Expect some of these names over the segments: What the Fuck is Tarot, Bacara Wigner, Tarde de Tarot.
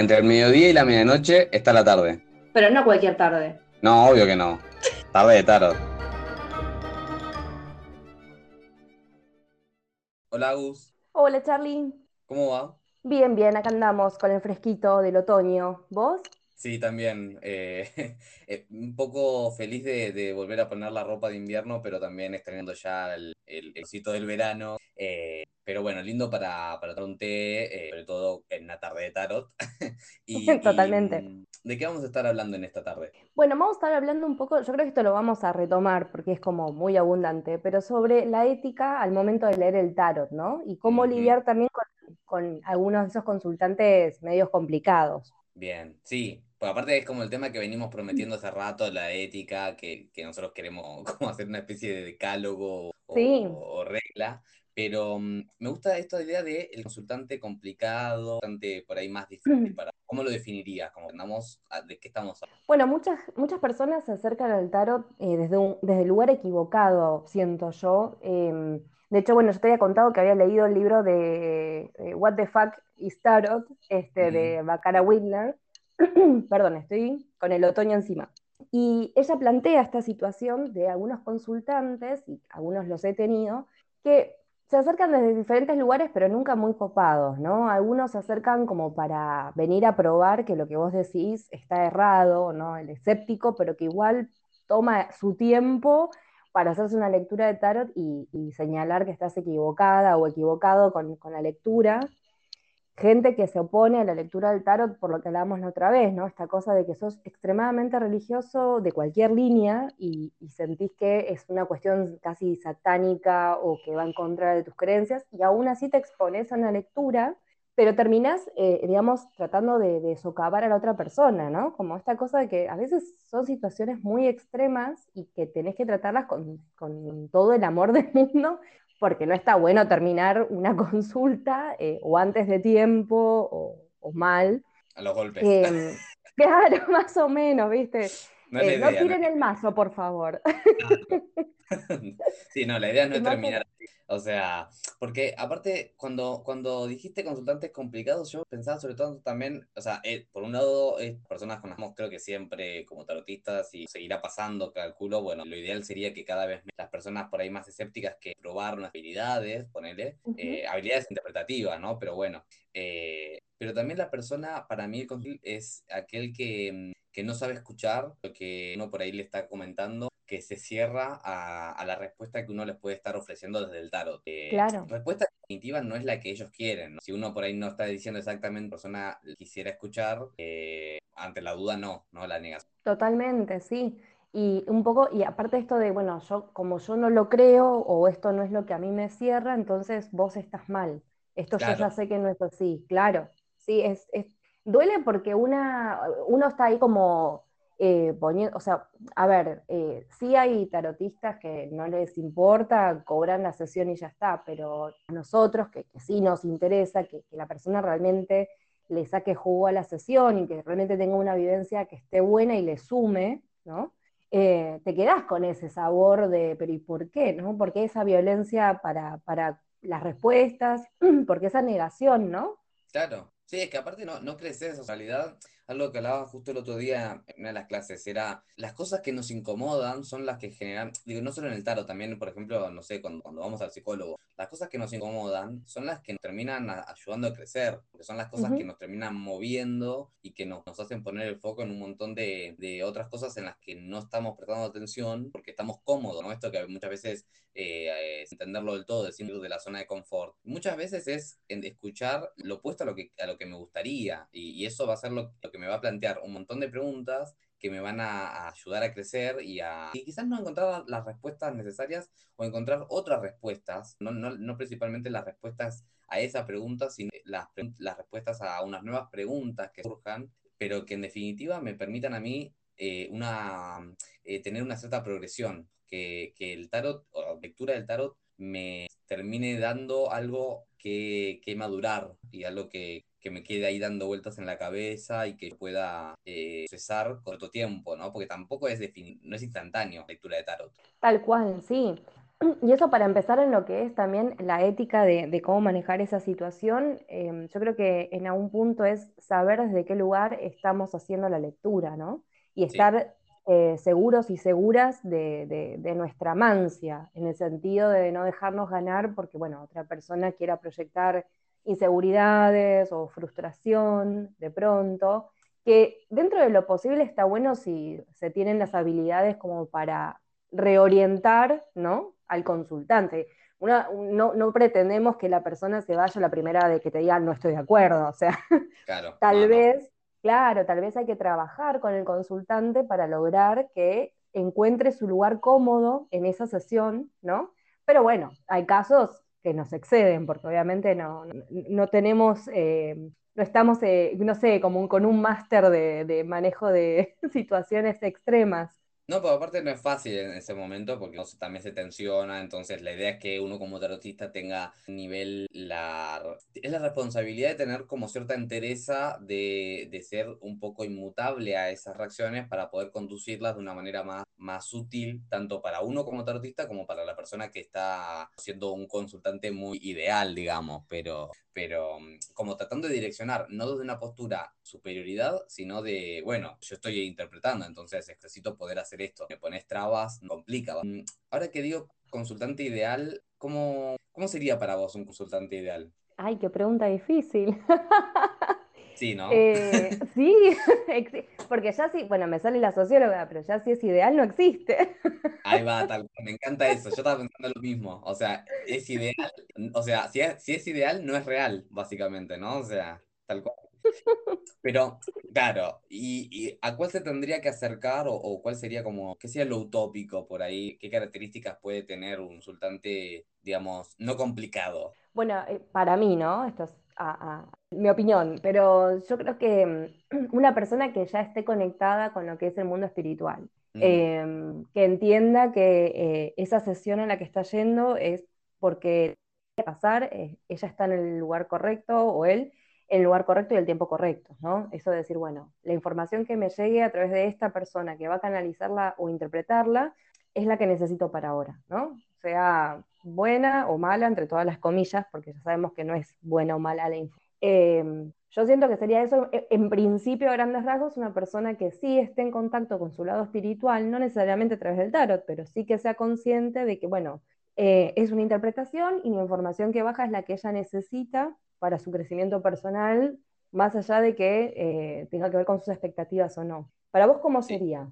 Entre el mediodía y la medianoche está la tarde. Pero no cualquier tarde. No, obvio que no. Tarde de Tarot. Hola, Gus. Hola, Charly. ¿Cómo va? Bien, bien, acá andamos con el fresquito del otoño. ¿Vos? Sí, también. Un poco feliz de volver a poner la ropa de invierno, pero también estrenando ya el sitio del verano. Pero bueno, lindo para tomar un té, sobre todo en una tarde de tarot. Totalmente. ¿De qué vamos a estar hablando en esta tarde? Bueno, vamos a estar hablando un poco, yo creo que esto lo vamos a retomar porque es como muy abundante, pero sobre la ética al momento de leer el tarot, ¿no? Y cómo lidiar también con algunos de esos consultantes medios complicados. Bien, sí. Pues aparte es como el tema que venimos prometiendo hace rato, la ética, que nosotros queremos como hacer una especie de decálogo o regla, pero me gusta esta idea de el consultante complicado, consultante por ahí más difícil. ¿Cómo lo definirías? ¿Cómo andamos? ¿De qué estamos hablando? Bueno, muchas personas se acercan al tarot desde el lugar equivocado, siento yo. De hecho, bueno, yo te había contado que había leído el libro de What the Fuck is Tarot, de Bacara Wigner. Perdón, estoy con el otoño encima. Y ella plantea esta situación de algunos consultantes, y algunos los he tenido, que se acercan desde diferentes lugares, pero nunca muy copados, ¿no? Algunos se acercan como para venir a probar que lo que vos decís está errado, ¿no? El escéptico, pero que igual toma su tiempo para hacerse una lectura de tarot y señalar que estás equivocada o equivocado con la lectura. Gente que se opone a la lectura del tarot, por lo que hablábamos la otra vez, ¿no? Esta cosa de que sos extremadamente religioso de cualquier línea y sentís que es una cuestión casi satánica o que va en contra de tus creencias, y aún así te expones a una lectura, pero terminás, digamos, tratando de socavar a la otra persona, ¿no? Como esta cosa de que a veces son situaciones muy extremas y que tenés que tratarlas con todo el amor del mundo, porque no está bueno terminar una consulta o antes de tiempo o mal. A los golpes. Claro, más o menos, ¿viste? No tiren el mazo, por favor. No. Sí, no, la idea no es terminar así. O sea, porque aparte, cuando dijiste consultantes complicados, yo pensaba sobre todo también, o sea, por un lado, personas con las que creo que siempre, como tarotistas, y seguirá pasando, calculo, bueno, lo ideal sería que cada vez las personas por ahí más escépticas que probaron habilidades, ponele, habilidades interpretativas, ¿no? Pero bueno, pero también la persona, para mí, es aquel que no sabe escuchar lo que uno por ahí le está comentando, que se cierra a la respuesta que uno les puede estar ofreciendo desde el tarot. Claro. Respuesta definitiva no es la que ellos quieren, ¿no? Si uno por ahí no está diciendo exactamente la persona quisiera escuchar, ante la duda no la negación. Totalmente, sí. Y un poco, y aparte esto de, bueno, yo no lo creo, o esto no es lo que a mí me cierra, entonces vos estás mal. Esto claro. Yo ya sé que no es así, claro. Sí, duele porque uno está ahí como... o sea, a ver, sí hay tarotistas que no les importa, cobran la sesión y ya está, pero a nosotros que sí nos interesa que la persona realmente le saque jugo a la sesión y que realmente tenga una vivencia que esté buena y le sume, ¿no? Te quedás con ese sabor de, pero ¿y por qué? ¿No? ¿Por qué esa violencia para las respuestas? ¿Por qué esa negación, no? Claro. Sí, es que aparte no creces, o sea, en realidad, algo que hablaba justo el otro día en una de las clases, era las cosas que nos incomodan son las que generan, digo, no solo en el tarot, también, por ejemplo, no sé, cuando vamos al psicólogo, las cosas que nos incomodan son las que nos terminan ayudando a crecer, porque son las cosas que nos terminan moviendo y que nos hacen poner el foco en un montón de otras cosas en las que no estamos prestando atención porque estamos cómodos, ¿no? Esto que muchas veces es entenderlo del todo, decir de la zona de confort. Muchas veces es escuchar lo opuesto a lo que me gustaría, y eso va a ser lo que me va a plantear un montón de preguntas que me van a ayudar a crecer y quizás no encontrar las respuestas necesarias o encontrar otras respuestas, no principalmente las respuestas a esas preguntas, sino las respuestas a unas nuevas preguntas que surjan, pero que en definitiva me permitan a mí tener una cierta progresión, que el tarot o la lectura del tarot me termine dando algo que madurar y algo que me quede ahí dando vueltas en la cabeza y que pueda cesar corto tiempo, ¿no? Porque tampoco no es instantáneo la lectura de tarot. Tal cual, sí. Y eso para empezar en lo que es también la ética de cómo manejar esa situación. Yo creo que en algún punto es saber desde qué lugar estamos haciendo la lectura, ¿no? Y Sí, estar seguros y seguras de nuestra mancia, en el sentido de no dejarnos ganar porque, bueno, otra persona quiera proyectar inseguridades o frustración de pronto, que dentro de lo posible está bueno si se tienen las habilidades como para reorientar, ¿no?, al consultante. No pretendemos que la persona se vaya la primera de que te diga no estoy de acuerdo, o sea, claro, tal no, no. vez, claro, tal vez hay que trabajar con el consultante para lograr que encuentre su lugar cómodo en esa sesión, ¿no? Pero bueno, hay casos que nos exceden, porque obviamente no tenemos, no estamos, no sé, como con un máster de manejo de situaciones extremas. No, pero aparte no es fácil en ese momento porque uno también se tensiona, entonces la idea es que uno como tarotista tenga nivel, es la responsabilidad de tener como cierta entereza de ser un poco inmutable a esas reacciones para poder conducirlas de una manera más sutil, tanto para uno como tarotista como para la persona que está siendo un consultante muy ideal, digamos, pero como tratando de direccionar, no desde una postura superioridad, sino de, bueno, yo estoy interpretando, entonces necesito poder hacer esto. Me pones trabas, complica. Ahora que digo consultante ideal, ¿cómo sería para vos un consultante ideal? Ay, qué pregunta difícil. Sí, ¿no? Sí, porque ya sí, bueno, me sale la socióloga, pero ya si es ideal no existe. Ahí va, tal cual, me encanta eso, yo estaba pensando lo mismo, o sea, es ideal, o sea, si es ideal no es real, básicamente, ¿no? O sea, tal cual. Pero, claro, ¿y a cuál se tendría que acercar o cuál sería como, qué sería lo utópico por ahí? ¿Qué características puede tener un consultante, digamos, no complicado? Bueno, para mí, ¿no? Esto es mi opinión, pero yo creo que una persona que ya esté conectada con lo que es el mundo espiritual, Mm, que entienda que esa sesión a la que está yendo es porque tiene que pasar, ella está en el lugar correcto o él, en el lugar correcto y el tiempo correcto, ¿no? Eso de decir, bueno, la información que me llegue a través de esta persona que va a canalizarla o interpretarla es la que necesito para ahora, ¿no? Sea buena o mala, entre todas las comillas, porque ya sabemos que no es buena o mala la información. Yo siento que sería eso, en principio, a grandes rasgos, una persona que sí esté en contacto con su lado espiritual, no necesariamente a través del tarot, pero sí que sea consciente de que, bueno, es una interpretación y la información que baja es la que ella necesita para su crecimiento personal, más allá de que tenga que ver con sus expectativas o no. ¿Para vos cómo Sí. sería?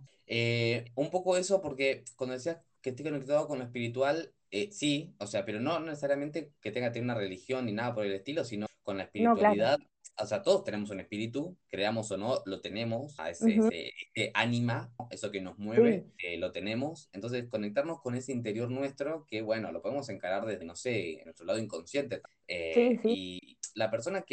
Un poco eso, porque cuando decías que esté conectado con lo espiritual, sí, o sea, pero no necesariamente que tenga que tener una religión ni nada por el estilo, sino con la No, claro. espiritualidad. O sea, todos tenemos un espíritu, creamos o no, lo tenemos, a Ujú. ese ánima, eso que nos mueve, Sí, lo tenemos. Entonces, conectarnos con ese interior nuestro, que bueno, lo podemos encarar desde, no sé, nuestro lado inconsciente. Sí. Y la persona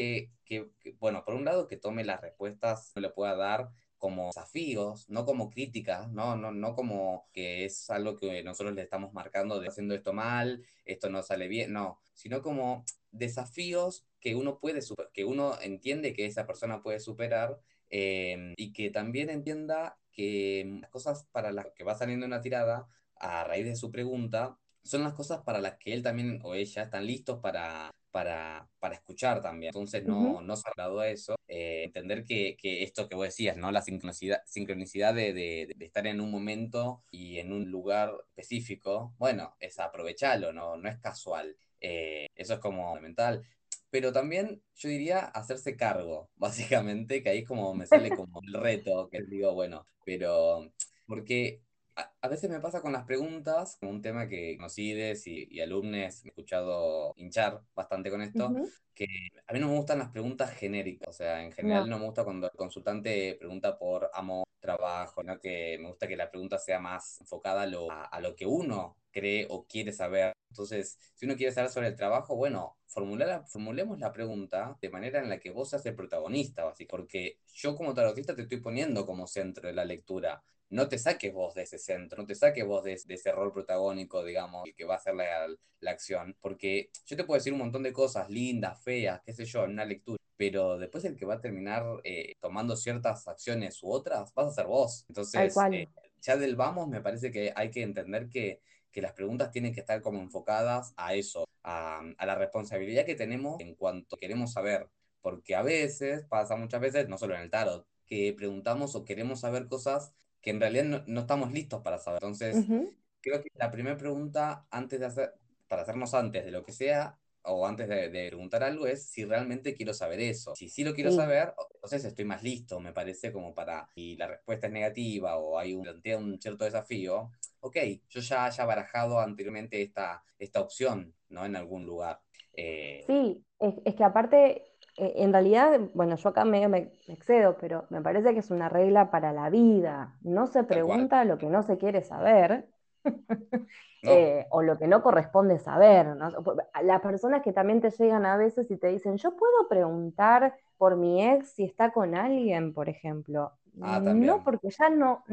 bueno, por un lado, que tome las respuestas, no le pueda dar como desafíos, no como críticas, no como que es algo que nosotros le estamos marcando de haciendo esto mal, esto no sale bien, no, sino como desafíos que uno puede que uno entiende que esa persona puede superar y que también entienda que las cosas para las que va saliendo una tirada a raíz de su pregunta son las cosas para las que él también o ella están listos para escuchar también. Entonces Ujú. no se ha hablado de eso, entender que esto que vos decías, ¿no? La sincronicidad de estar en un momento y en un lugar específico, bueno, es aprovecharlo, no es casual. Eso es como fundamental. Pero también yo diría hacerse cargo, básicamente, que ahí es como me sale como el reto, que digo, bueno, pero porque a veces me pasa con las preguntas, un tema que conocides y alumnos me he escuchado hinchar bastante con esto, Ujú. que a mí no me gustan las preguntas genéricas, o sea, en general No. no me gusta cuando el consultante pregunta por amor, trabajo, ¿no? Que me gusta que la pregunta sea más enfocada a lo que uno cree o quiere saber. Entonces, si uno quiere saber sobre el trabajo, bueno, formulemos la pregunta de manera en la que vos seas el protagonista, así, porque yo como tarotista te estoy poniendo como centro de la lectura. No te saques vos de ese centro, no te saques vos de ese rol protagónico, digamos, el que va a hacer la acción, porque yo te puedo decir un montón de cosas lindas, feas, qué sé yo, en una lectura, pero después el que va a terminar tomando ciertas acciones u otras, vas a ser vos. Tal Entonces, cual. Ya del vamos me parece que hay que entender que que las preguntas tienen que estar como enfocadas a eso, a la responsabilidad que tenemos en cuanto queremos saber. Porque a veces, pasa muchas veces, no solo en el tarot, que preguntamos o queremos saber cosas que en realidad no estamos listos para saber. Entonces, creo que la primera pregunta para hacernos antes de lo que sea, o antes de preguntar algo, es si realmente quiero saber eso. Si sí lo quiero saber, entonces estoy más listo, me parece, como para... Si la respuesta es negativa o hay plantea un cierto desafío, ok, yo ya haya barajado anteriormente esta opción, ¿no? En algún lugar. Sí, es que aparte, en realidad, bueno, yo acá medio me excedo, pero me parece que es una regla para la vida. No se pregunta lo que no se quiere saber. No. O lo que no corresponde saber, ¿no? Las personas que también te llegan a veces y te dicen, yo puedo preguntar por mi ex si está con alguien, por ejemplo. No, porque ya no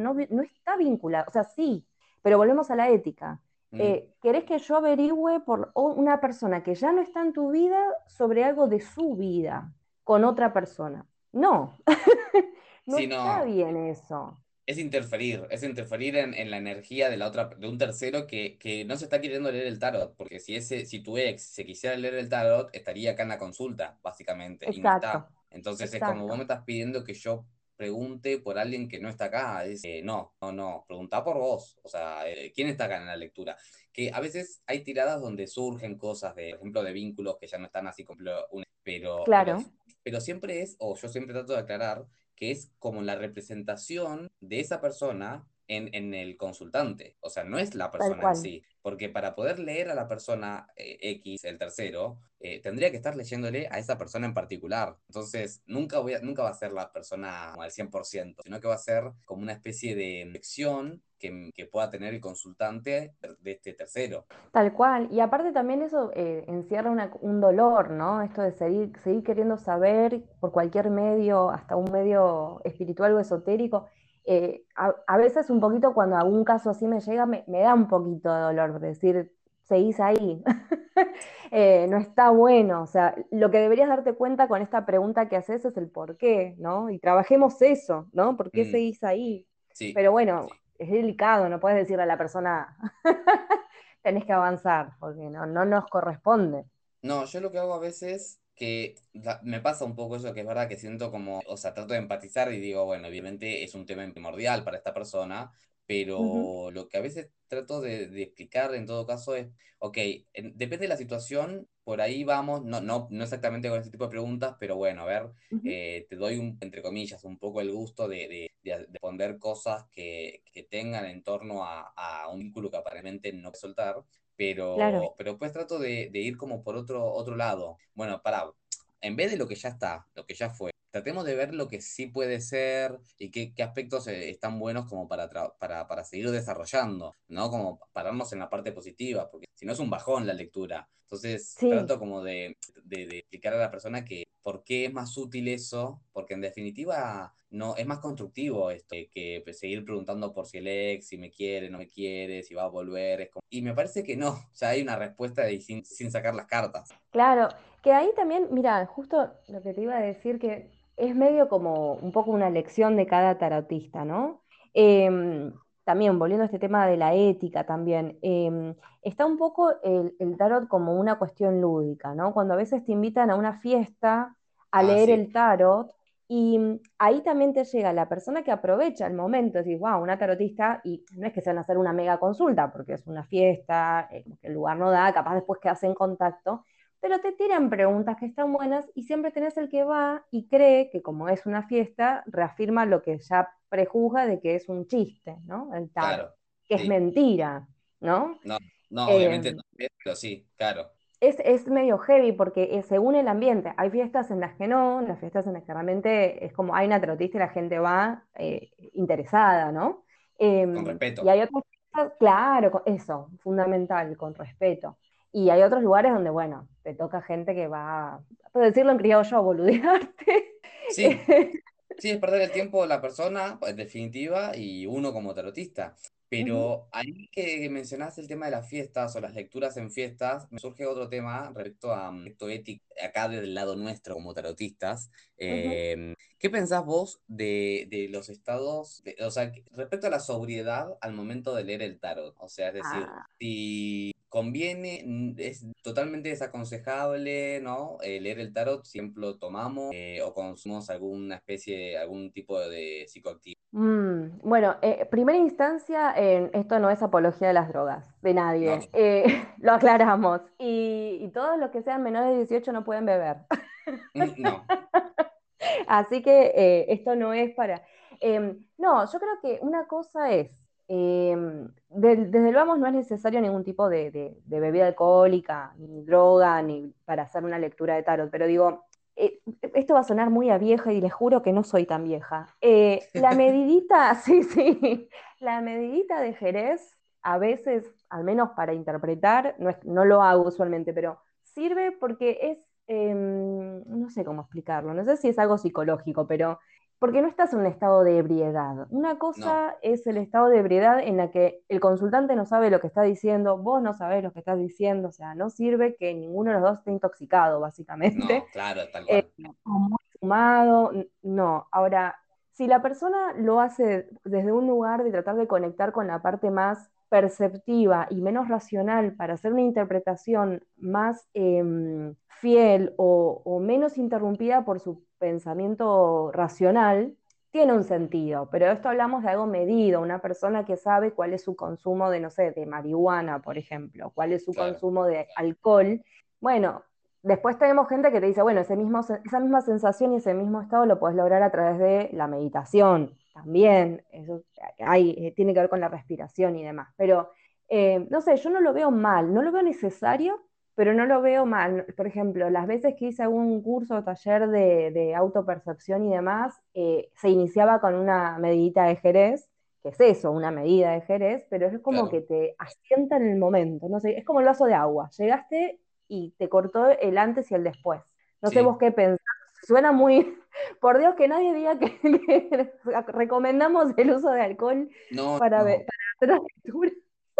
está vinculado, o sea, sí, pero volvemos a la ética. ¿Querés que yo averigüe por una persona que ya no está en tu vida sobre algo de su vida con otra persona? No, está bien eso. Es interferir en la energía de un tercero que no se está queriendo leer el tarot, porque si tu ex se quisiera leer el tarot, estaría acá en la consulta, básicamente. Exacto. Y no está. Entonces es como vos me estás pidiendo que yo pregunte por alguien que no está acá. No, preguntá por vos. O sea, ¿quién está acá en la lectura? Que a veces hay tiradas donde surgen cosas, por ejemplo, de vínculos que ya no están así como un... Pero siempre es, o yo siempre trato de aclarar, que es como la representación de esa persona en el consultante. O sea, no es la persona en sí. Porque para poder leer a la persona X, el tercero, tendría que estar leyéndole a esa persona en particular. Entonces, nunca va a ser la persona como al 100%, sino que va a ser como una especie de lección que pueda tener el consultante de este tercero. Tal cual. Y aparte también eso encierra un dolor, ¿no? Esto de seguir queriendo saber por cualquier medio, hasta un medio espiritual o esotérico. A veces un poquito, cuando algún caso así me llega, me da un poquito de dolor, decir, seguís ahí, no está bueno. O sea, lo que deberías darte cuenta con esta pregunta que haces es el por qué, ¿no? Y trabajemos eso, ¿no? ¿Por qué seguís ahí? Sí, pero bueno, es delicado, no puedes decirle a la persona, tenés que avanzar, porque no nos corresponde. No, yo lo que hago a veces... que me pasa un poco eso, que es verdad que siento como, o sea, trato de empatizar y digo, bueno, obviamente es un tema primordial para esta persona, pero lo que a veces trato de explicar en todo caso es, ok, depende de la situación, por ahí vamos, no exactamente con ese tipo de preguntas, pero bueno, a ver, te doy, entre comillas, un poco el gusto de responder cosas que tengan en torno a un vínculo que aparentemente no puedo soltar. Pero pues trato de ir como por otro lado. Bueno, en vez de lo que ya está, lo que ya fue, tratemos de ver lo que sí puede ser y qué aspectos están buenos como para seguir desarrollando, ¿no? Como pararnos en la parte positiva, porque si no es un bajón la lectura. Entonces trato como de explicar a la persona que por qué es más útil eso, porque en definitiva... No, es más constructivo esto que seguir preguntando por si el ex, si me quiere, no me quiere, si va a volver. Y me parece que no, ya hay una respuesta de sin sacar las cartas. Claro, que ahí también, mira, justo lo que te iba a decir, que es medio como un poco una lección de cada tarotista, ¿no? También, volviendo a este tema de la ética también, está un poco el tarot como una cuestión lúdica, ¿no? Cuando a veces te invitan a una fiesta a leer el tarot, y ahí también te llega la persona que aprovecha el momento, decís, wow, una tarotista, y no es que se van a hacer una mega consulta, porque es una fiesta, el lugar no da, capaz después que hacen contacto, pero te tiran preguntas que están buenas, y siempre tenés el que va y cree que como es una fiesta, reafirma lo que ya prejuzga de que es un chiste, ¿no? El tarot, que es mentira, ¿no? No, obviamente no, pero sí, claro. Es medio heavy porque según el ambiente, hay fiestas en las que no, en las fiestas en las que realmente es como hay una tarotista y la gente va interesada, ¿no? Con respeto. Y hay otras fiestas, claro, eso, fundamental, con respeto. Y hay otros lugares donde, bueno, te toca gente que va, por decirlo en criollo, a boludearte. Sí, sí, es perder el tiempo de la persona, en definitiva, y uno como tarotista. Pero ahí que mencionaste el tema de las fiestas o las lecturas en fiestas, me surge otro tema respecto a esto ético, acá del lado nuestro como tarotistas, ¿Qué pensás vos de los estados, o sea, respecto a la sobriedad al momento de leer el tarot? O sea, es decir, si conviene, es totalmente desaconsejable, ¿no? Leer el tarot, siempre lo tomamos o consumimos alguna especie, algún tipo de psicoactivo. Bueno, primera instancia, esto no es apología de las drogas, de nadie. No. Lo aclaramos. Y todos los que sean menores de 18 no pueden beber. No. Así que esto no es para... no, yo creo que una cosa es, desde el vamos no es necesario ningún tipo de bebida alcohólica, ni droga, ni para hacer una lectura de tarot, pero digo, esto va a sonar muy a vieja y les juro que no soy tan vieja. La medidita, sí, la medidita de Jerez, a veces, al menos para interpretar, no lo hago usualmente, pero sirve porque es... no sé cómo explicarlo, no sé si es algo psicológico, pero porque no estás en un estado de ebriedad. Una cosa es el estado de ebriedad en la que el consultante no sabe lo que está diciendo, vos no sabés lo que estás diciendo, o sea, no sirve que ninguno de los dos esté intoxicado, básicamente. No, claro, tal cual. O muy fumado, no. Ahora, si la persona lo hace desde un lugar de tratar de conectar con la parte más perceptiva y menos racional para hacer una interpretación más fiel o menos interrumpida por su pensamiento racional, tiene un sentido, pero esto hablamos de algo medido, una persona que sabe cuál es su consumo de, no sé, de marihuana, por ejemplo, cuál es su consumo de alcohol. Bueno, después tenemos gente que te dice, bueno, esa misma sensación y ese mismo estado lo podés lograr a través de la meditación. También, eso tiene que ver con la respiración y demás, pero no sé, yo no lo veo mal, no lo veo necesario, pero no lo veo mal. Por ejemplo, las veces que hice algún curso o taller de autopercepción y demás, se iniciaba con una medidita de Jerez, que es eso, una medida de Jerez, pero es como que te asienta en el momento, no sé, es como el vaso de agua, llegaste y te cortó el antes y el después, no sé vos qué pensás. Suena muy... Por Dios, que nadie diga que recomendamos el uso de alcohol para hacer lectura.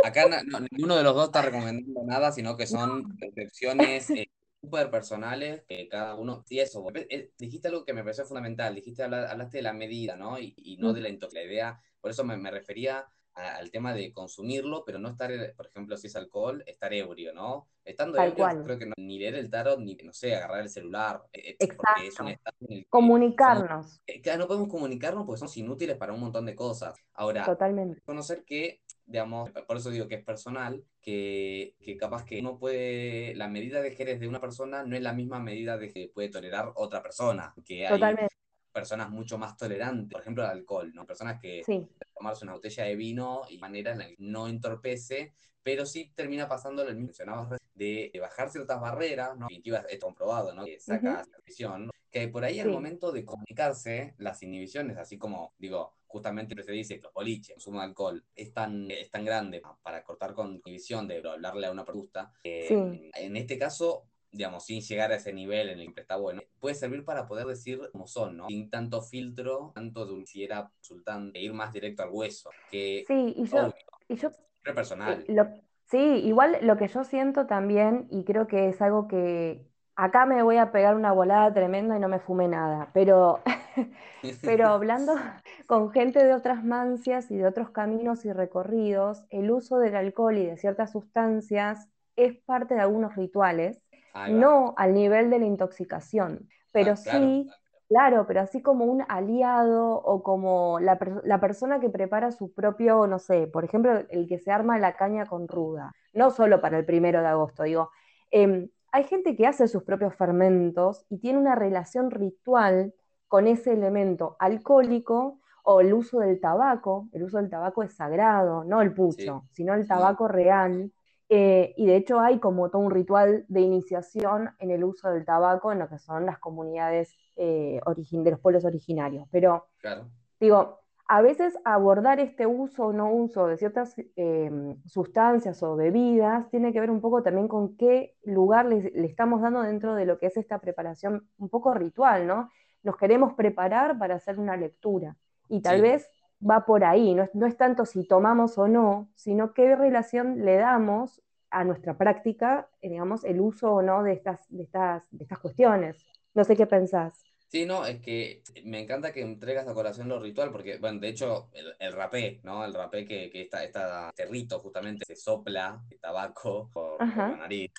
Acá ninguno de los dos está recomendando nada, sino que son percepciones súper personales que cada uno... Sí, eso. Dijiste algo que me pareció fundamental. Hablaste de la medida, ¿no? Y no de la intoxicación. La idea... Por eso me refería al tema de consumirlo, pero no estar, por ejemplo, si es alcohol, estar ebrio, ¿no? Estando ebrio, creo que ni leer el tarot, ni, no sé, agarrar el celular. Exacto. Es un estado en el que comunicarnos. No podemos comunicarnos porque somos inútiles para un montón de cosas. Ahora, totalmente. Conocer que, digamos, por eso digo que es personal, que capaz que uno puede, la medida de Jerez de una persona no es la misma medida de que puede tolerar otra persona. Que totalmente. Personas mucho más tolerantes, por ejemplo, al alcohol, ¿no? Personas que tomarse una botella de vino y manera en la que no entorpece, pero sí termina pasando lo mismo. Mencionabas de bajar ciertas barreras, ¿no? Es comprobado, ¿no? Que saca la visión, ¿no? Que por ahí al momento de comunicarse, las inhibiciones, así como, digo, justamente se dice que los boliches, el consumo de alcohol, es tan grande para cortar con inhibición de hablarle a una pregunta. En este caso... digamos, sin llegar a ese nivel en el que está bueno, puede servir para poder decir como son, ¿no? Sin tanto filtro, tanto dulciera, resultante, ir más directo al hueso. Que sí, y yo siempre personal. Igual lo que yo siento también, y creo que es algo que... Acá me voy a pegar una volada tremenda y no me fumé nada, pero hablando con gente de otras mancias y de otros caminos y recorridos, el uso del alcohol y de ciertas sustancias es parte de algunos rituales, no al nivel de la intoxicación, pero claro, pero así como un aliado o como la persona que prepara su propio, no sé, por ejemplo, el que se arma la caña con ruda, no solo para el 1 de agosto, digo, hay gente que hace sus propios fermentos y tiene una relación ritual con ese elemento alcohólico o el uso del tabaco. El uso del tabaco es sagrado, no el pucho, sino el tabaco real. Y de hecho hay como todo un ritual de iniciación en el uso del tabaco en lo que son las comunidades de los pueblos originarios. Pero, digo, a veces abordar este uso o no uso de ciertas sustancias o bebidas tiene que ver un poco también con qué lugar le estamos dando dentro de lo que es esta preparación un poco ritual, ¿no? Nos queremos preparar para hacer una lectura. Y tal vez... va por ahí, no es tanto si tomamos o no, sino qué relación le damos a nuestra práctica, digamos, el uso o no de estas cuestiones. No sé qué pensás. Sí, no, es que me encanta que entregas a corazón lo ritual, porque, bueno, de hecho, el rapé, ¿no? El rapé que este rito justamente se sopla de tabaco por la Ajá, nariz,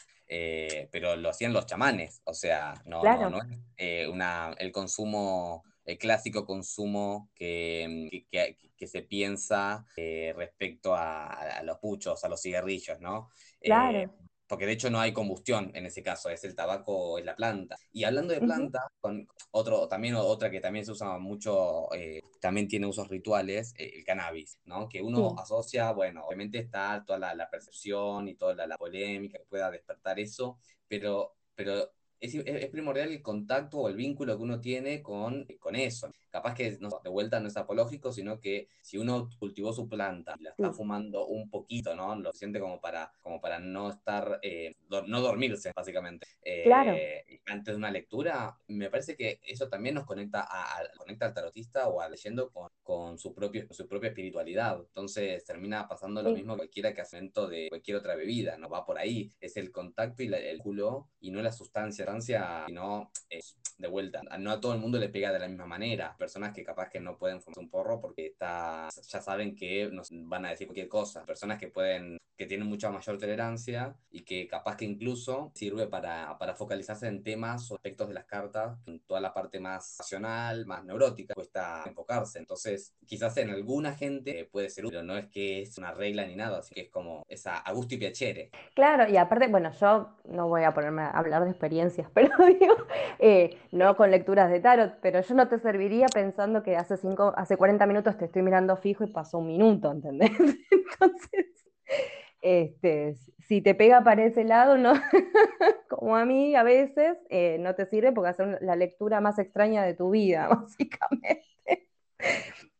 pero lo hacían los chamanes, o sea, claro. no es el consumo, el clásico consumo que se piensa respecto a los puchos, a los cigarrillos, ¿no? Eh, Claro. Porque de hecho no hay combustión en ese caso, es el tabaco, es la planta. Y hablando de Ujú. planta, con otra que también se usa mucho, también tiene usos rituales, el cannabis, ¿no? Que uno Sí, asocia, bueno, obviamente está toda la percepción y toda la polémica que pueda despertar eso, pero es primordial el contacto o el vínculo que uno tiene con eso. Capaz que no, de vuelta no es apológico, sino que si uno cultivó su planta y la está sí, fumando un poquito, ¿no? Lo siente como para no estar, no dormirse, básicamente. claro. Antes de una lectura, me parece que eso también nos conecta al tarotista o al leyendo con su propia espiritualidad. Entonces termina pasando lo Sí, mismo que cualquiera que hace evento de cualquier otra bebida, ¿no? Va por ahí. Es el contacto y el culo y no la sustancia. La sustancia, sino de vuelta. No a todo el mundo le pega de la misma manera. Personas que capaz que no pueden fumar un porro porque ya saben que nos van a decir cualquier cosa. Personas que tienen mucha mayor tolerancia y que capaz que incluso sirve para focalizarse en temas o aspectos de las cartas, en toda la parte más racional, más neurótica, cuesta enfocarse. Entonces, quizás en alguna gente puede ser útil, pero no es que es una regla ni nada, así que es como esa a gusto y piacere. Claro, y aparte, bueno, yo no voy a ponerme a hablar de experiencias, pero digo, no con lecturas de tarot, pero yo no te serviría pensando que hace 40 minutos te estoy mirando fijo y pasó un minuto, ¿entendés? Entonces, si te pega para ese lado, no, como a mí a veces, no te sirve porque hacer la lectura más extraña de tu vida, básicamente.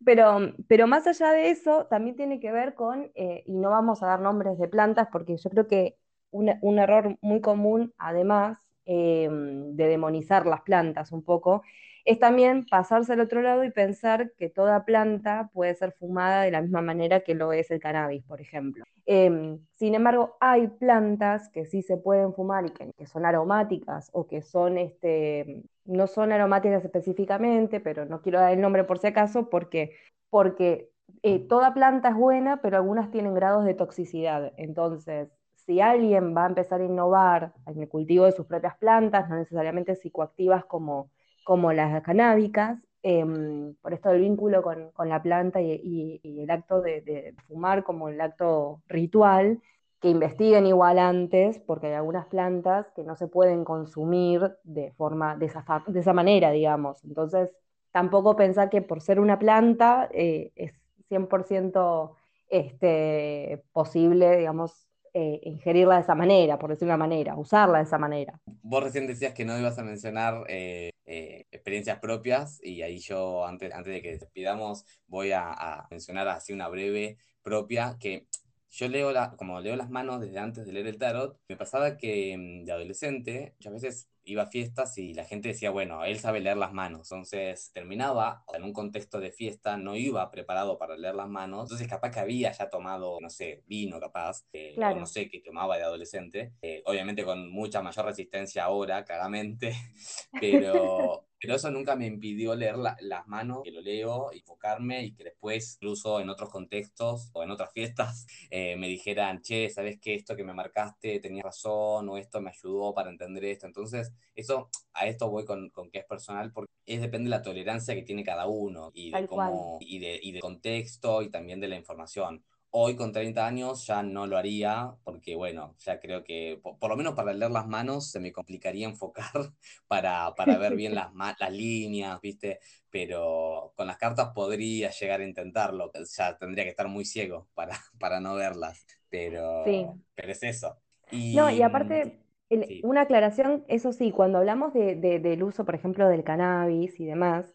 Pero más allá de eso, también tiene que ver con, y no vamos a dar nombres de plantas, porque yo creo que un error muy común, además de demonizar las plantas un poco, es también pasarse al otro lado y pensar que toda planta puede ser fumada de la misma manera que lo es el cannabis, por ejemplo. Sin embargo, hay plantas que sí se pueden fumar y que son aromáticas o que son, no son aromáticas específicamente, pero no quiero dar el nombre por si acaso, porque toda planta es buena, pero algunas tienen grados de toxicidad. Entonces, si alguien va a empezar a innovar en el cultivo de sus propias plantas, no necesariamente psicoactivas como las canábicas, por esto del vínculo con la planta y el acto de fumar como el acto ritual, que investiguen igual antes, porque hay algunas plantas que no se pueden consumir de esa manera, digamos. Entonces, tampoco pensar que por ser una planta es 100% posible, digamos, ingerirla de esa manera, por decirlo de una manera, usarla de esa manera. Vos recién decías que no ibas a mencionar experiencias propias y ahí yo, antes de que despidamos, voy a mencionar así una breve propia que yo como leo las manos desde antes de leer el tarot, me pasaba que de adolescente muchas veces iba a fiestas y la gente decía, bueno, él sabe leer las manos. Entonces terminaba en un contexto de fiesta, no iba preparado para leer las manos. Entonces capaz que había ya tomado, no sé, vino capaz, o no Claro, sé qué tomaba de adolescente. Obviamente con mucha mayor resistencia ahora, claramente, pero eso nunca me impidió leer las manos, que lo leo, y enfocarme y que después, incluso en otros contextos o en otras fiestas, me dijeran, che, ¿sabes qué? Esto que me marcaste tenías razón o esto me ayudó para entender esto. Entonces, eso, a esto voy con que es personal porque depende de la tolerancia que tiene cada uno y de tal cual. cómo, y del contexto y también de la información. Hoy con 30 años ya no lo haría porque, bueno, ya creo que por lo menos para leer las manos se me complicaría enfocar para ver bien las líneas, ¿viste? Pero con las cartas podría llegar a intentarlo, ya tendría que estar muy ciego para no verlas, Sí. pero es eso. No, y Y aparte, sí, una aclaración, eso sí, cuando hablamos del uso, por ejemplo, del cannabis y demás,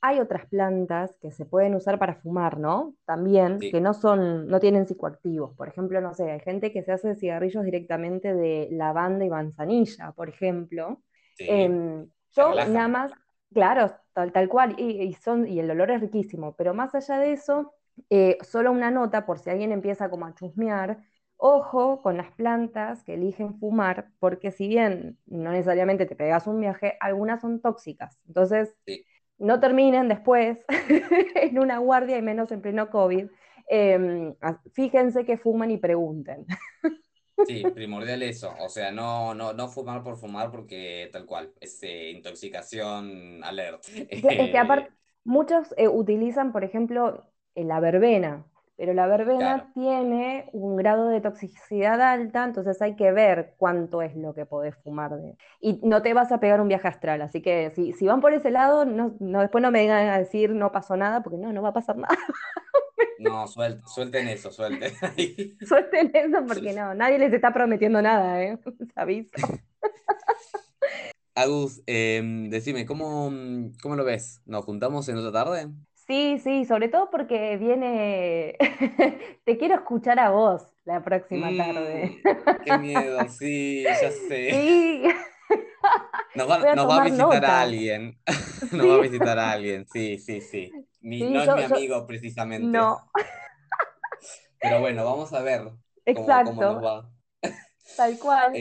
hay otras plantas que se pueden usar para fumar, ¿no? También, que sí, no tienen psicoactivos. Por ejemplo, no sé, hay gente que se hace cigarrillos directamente de lavanda y manzanilla, por ejemplo. sí, se Yo nada relajan. más, claro, tal cual, y el olor es riquísimo, pero más allá de eso, solo una nota, por si alguien empieza como a chusmear, Ojo con las plantas que eligen fumar, porque si bien no necesariamente te pegas un viaje, algunas son tóxicas. Entonces, sí, no terminen después en una guardia y menos en pleno COVID. Fíjense que fuman y pregunten. Sí, primordial eso. O sea, no fumar por fumar, porque tal cual, es intoxicación alert. Es que aparte, muchos utilizan, por ejemplo, la verbena. Pero la verbena, claro, tiene un grado de toxicidad alta, entonces hay que ver cuánto es lo que podés fumar. Y no te vas a pegar un viaje astral, así que si van por ese lado, no, después no me vengan a decir no pasó nada, porque no va a pasar nada. No, suelten eso. Suelten eso porque no, nadie les está prometiendo nada, ¿eh? Les aviso. Agus, decime, ¿cómo lo ves? ¿Nos juntamos en otra tarde? Sí, sobre todo porque viene... Te quiero escuchar a vos la próxima tarde. Qué miedo, sí, ya sé. Sí. Nos va a visitar alguien. Nos va a visitar alguien, sí. No es mi amigo, precisamente. No. Pero bueno, vamos a ver cómo nos va. Tal cual.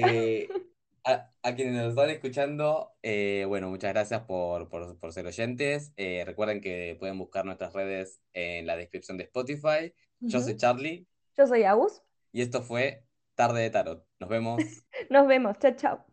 A quienes nos están escuchando, bueno, muchas gracias por ser oyentes. Recuerden que pueden buscar nuestras redes en la descripción de Spotify. Uh-huh. Yo soy Charlie. Yo soy Agus. Y esto fue Tarde de Tarot. Nos vemos. Nos vemos. Chao.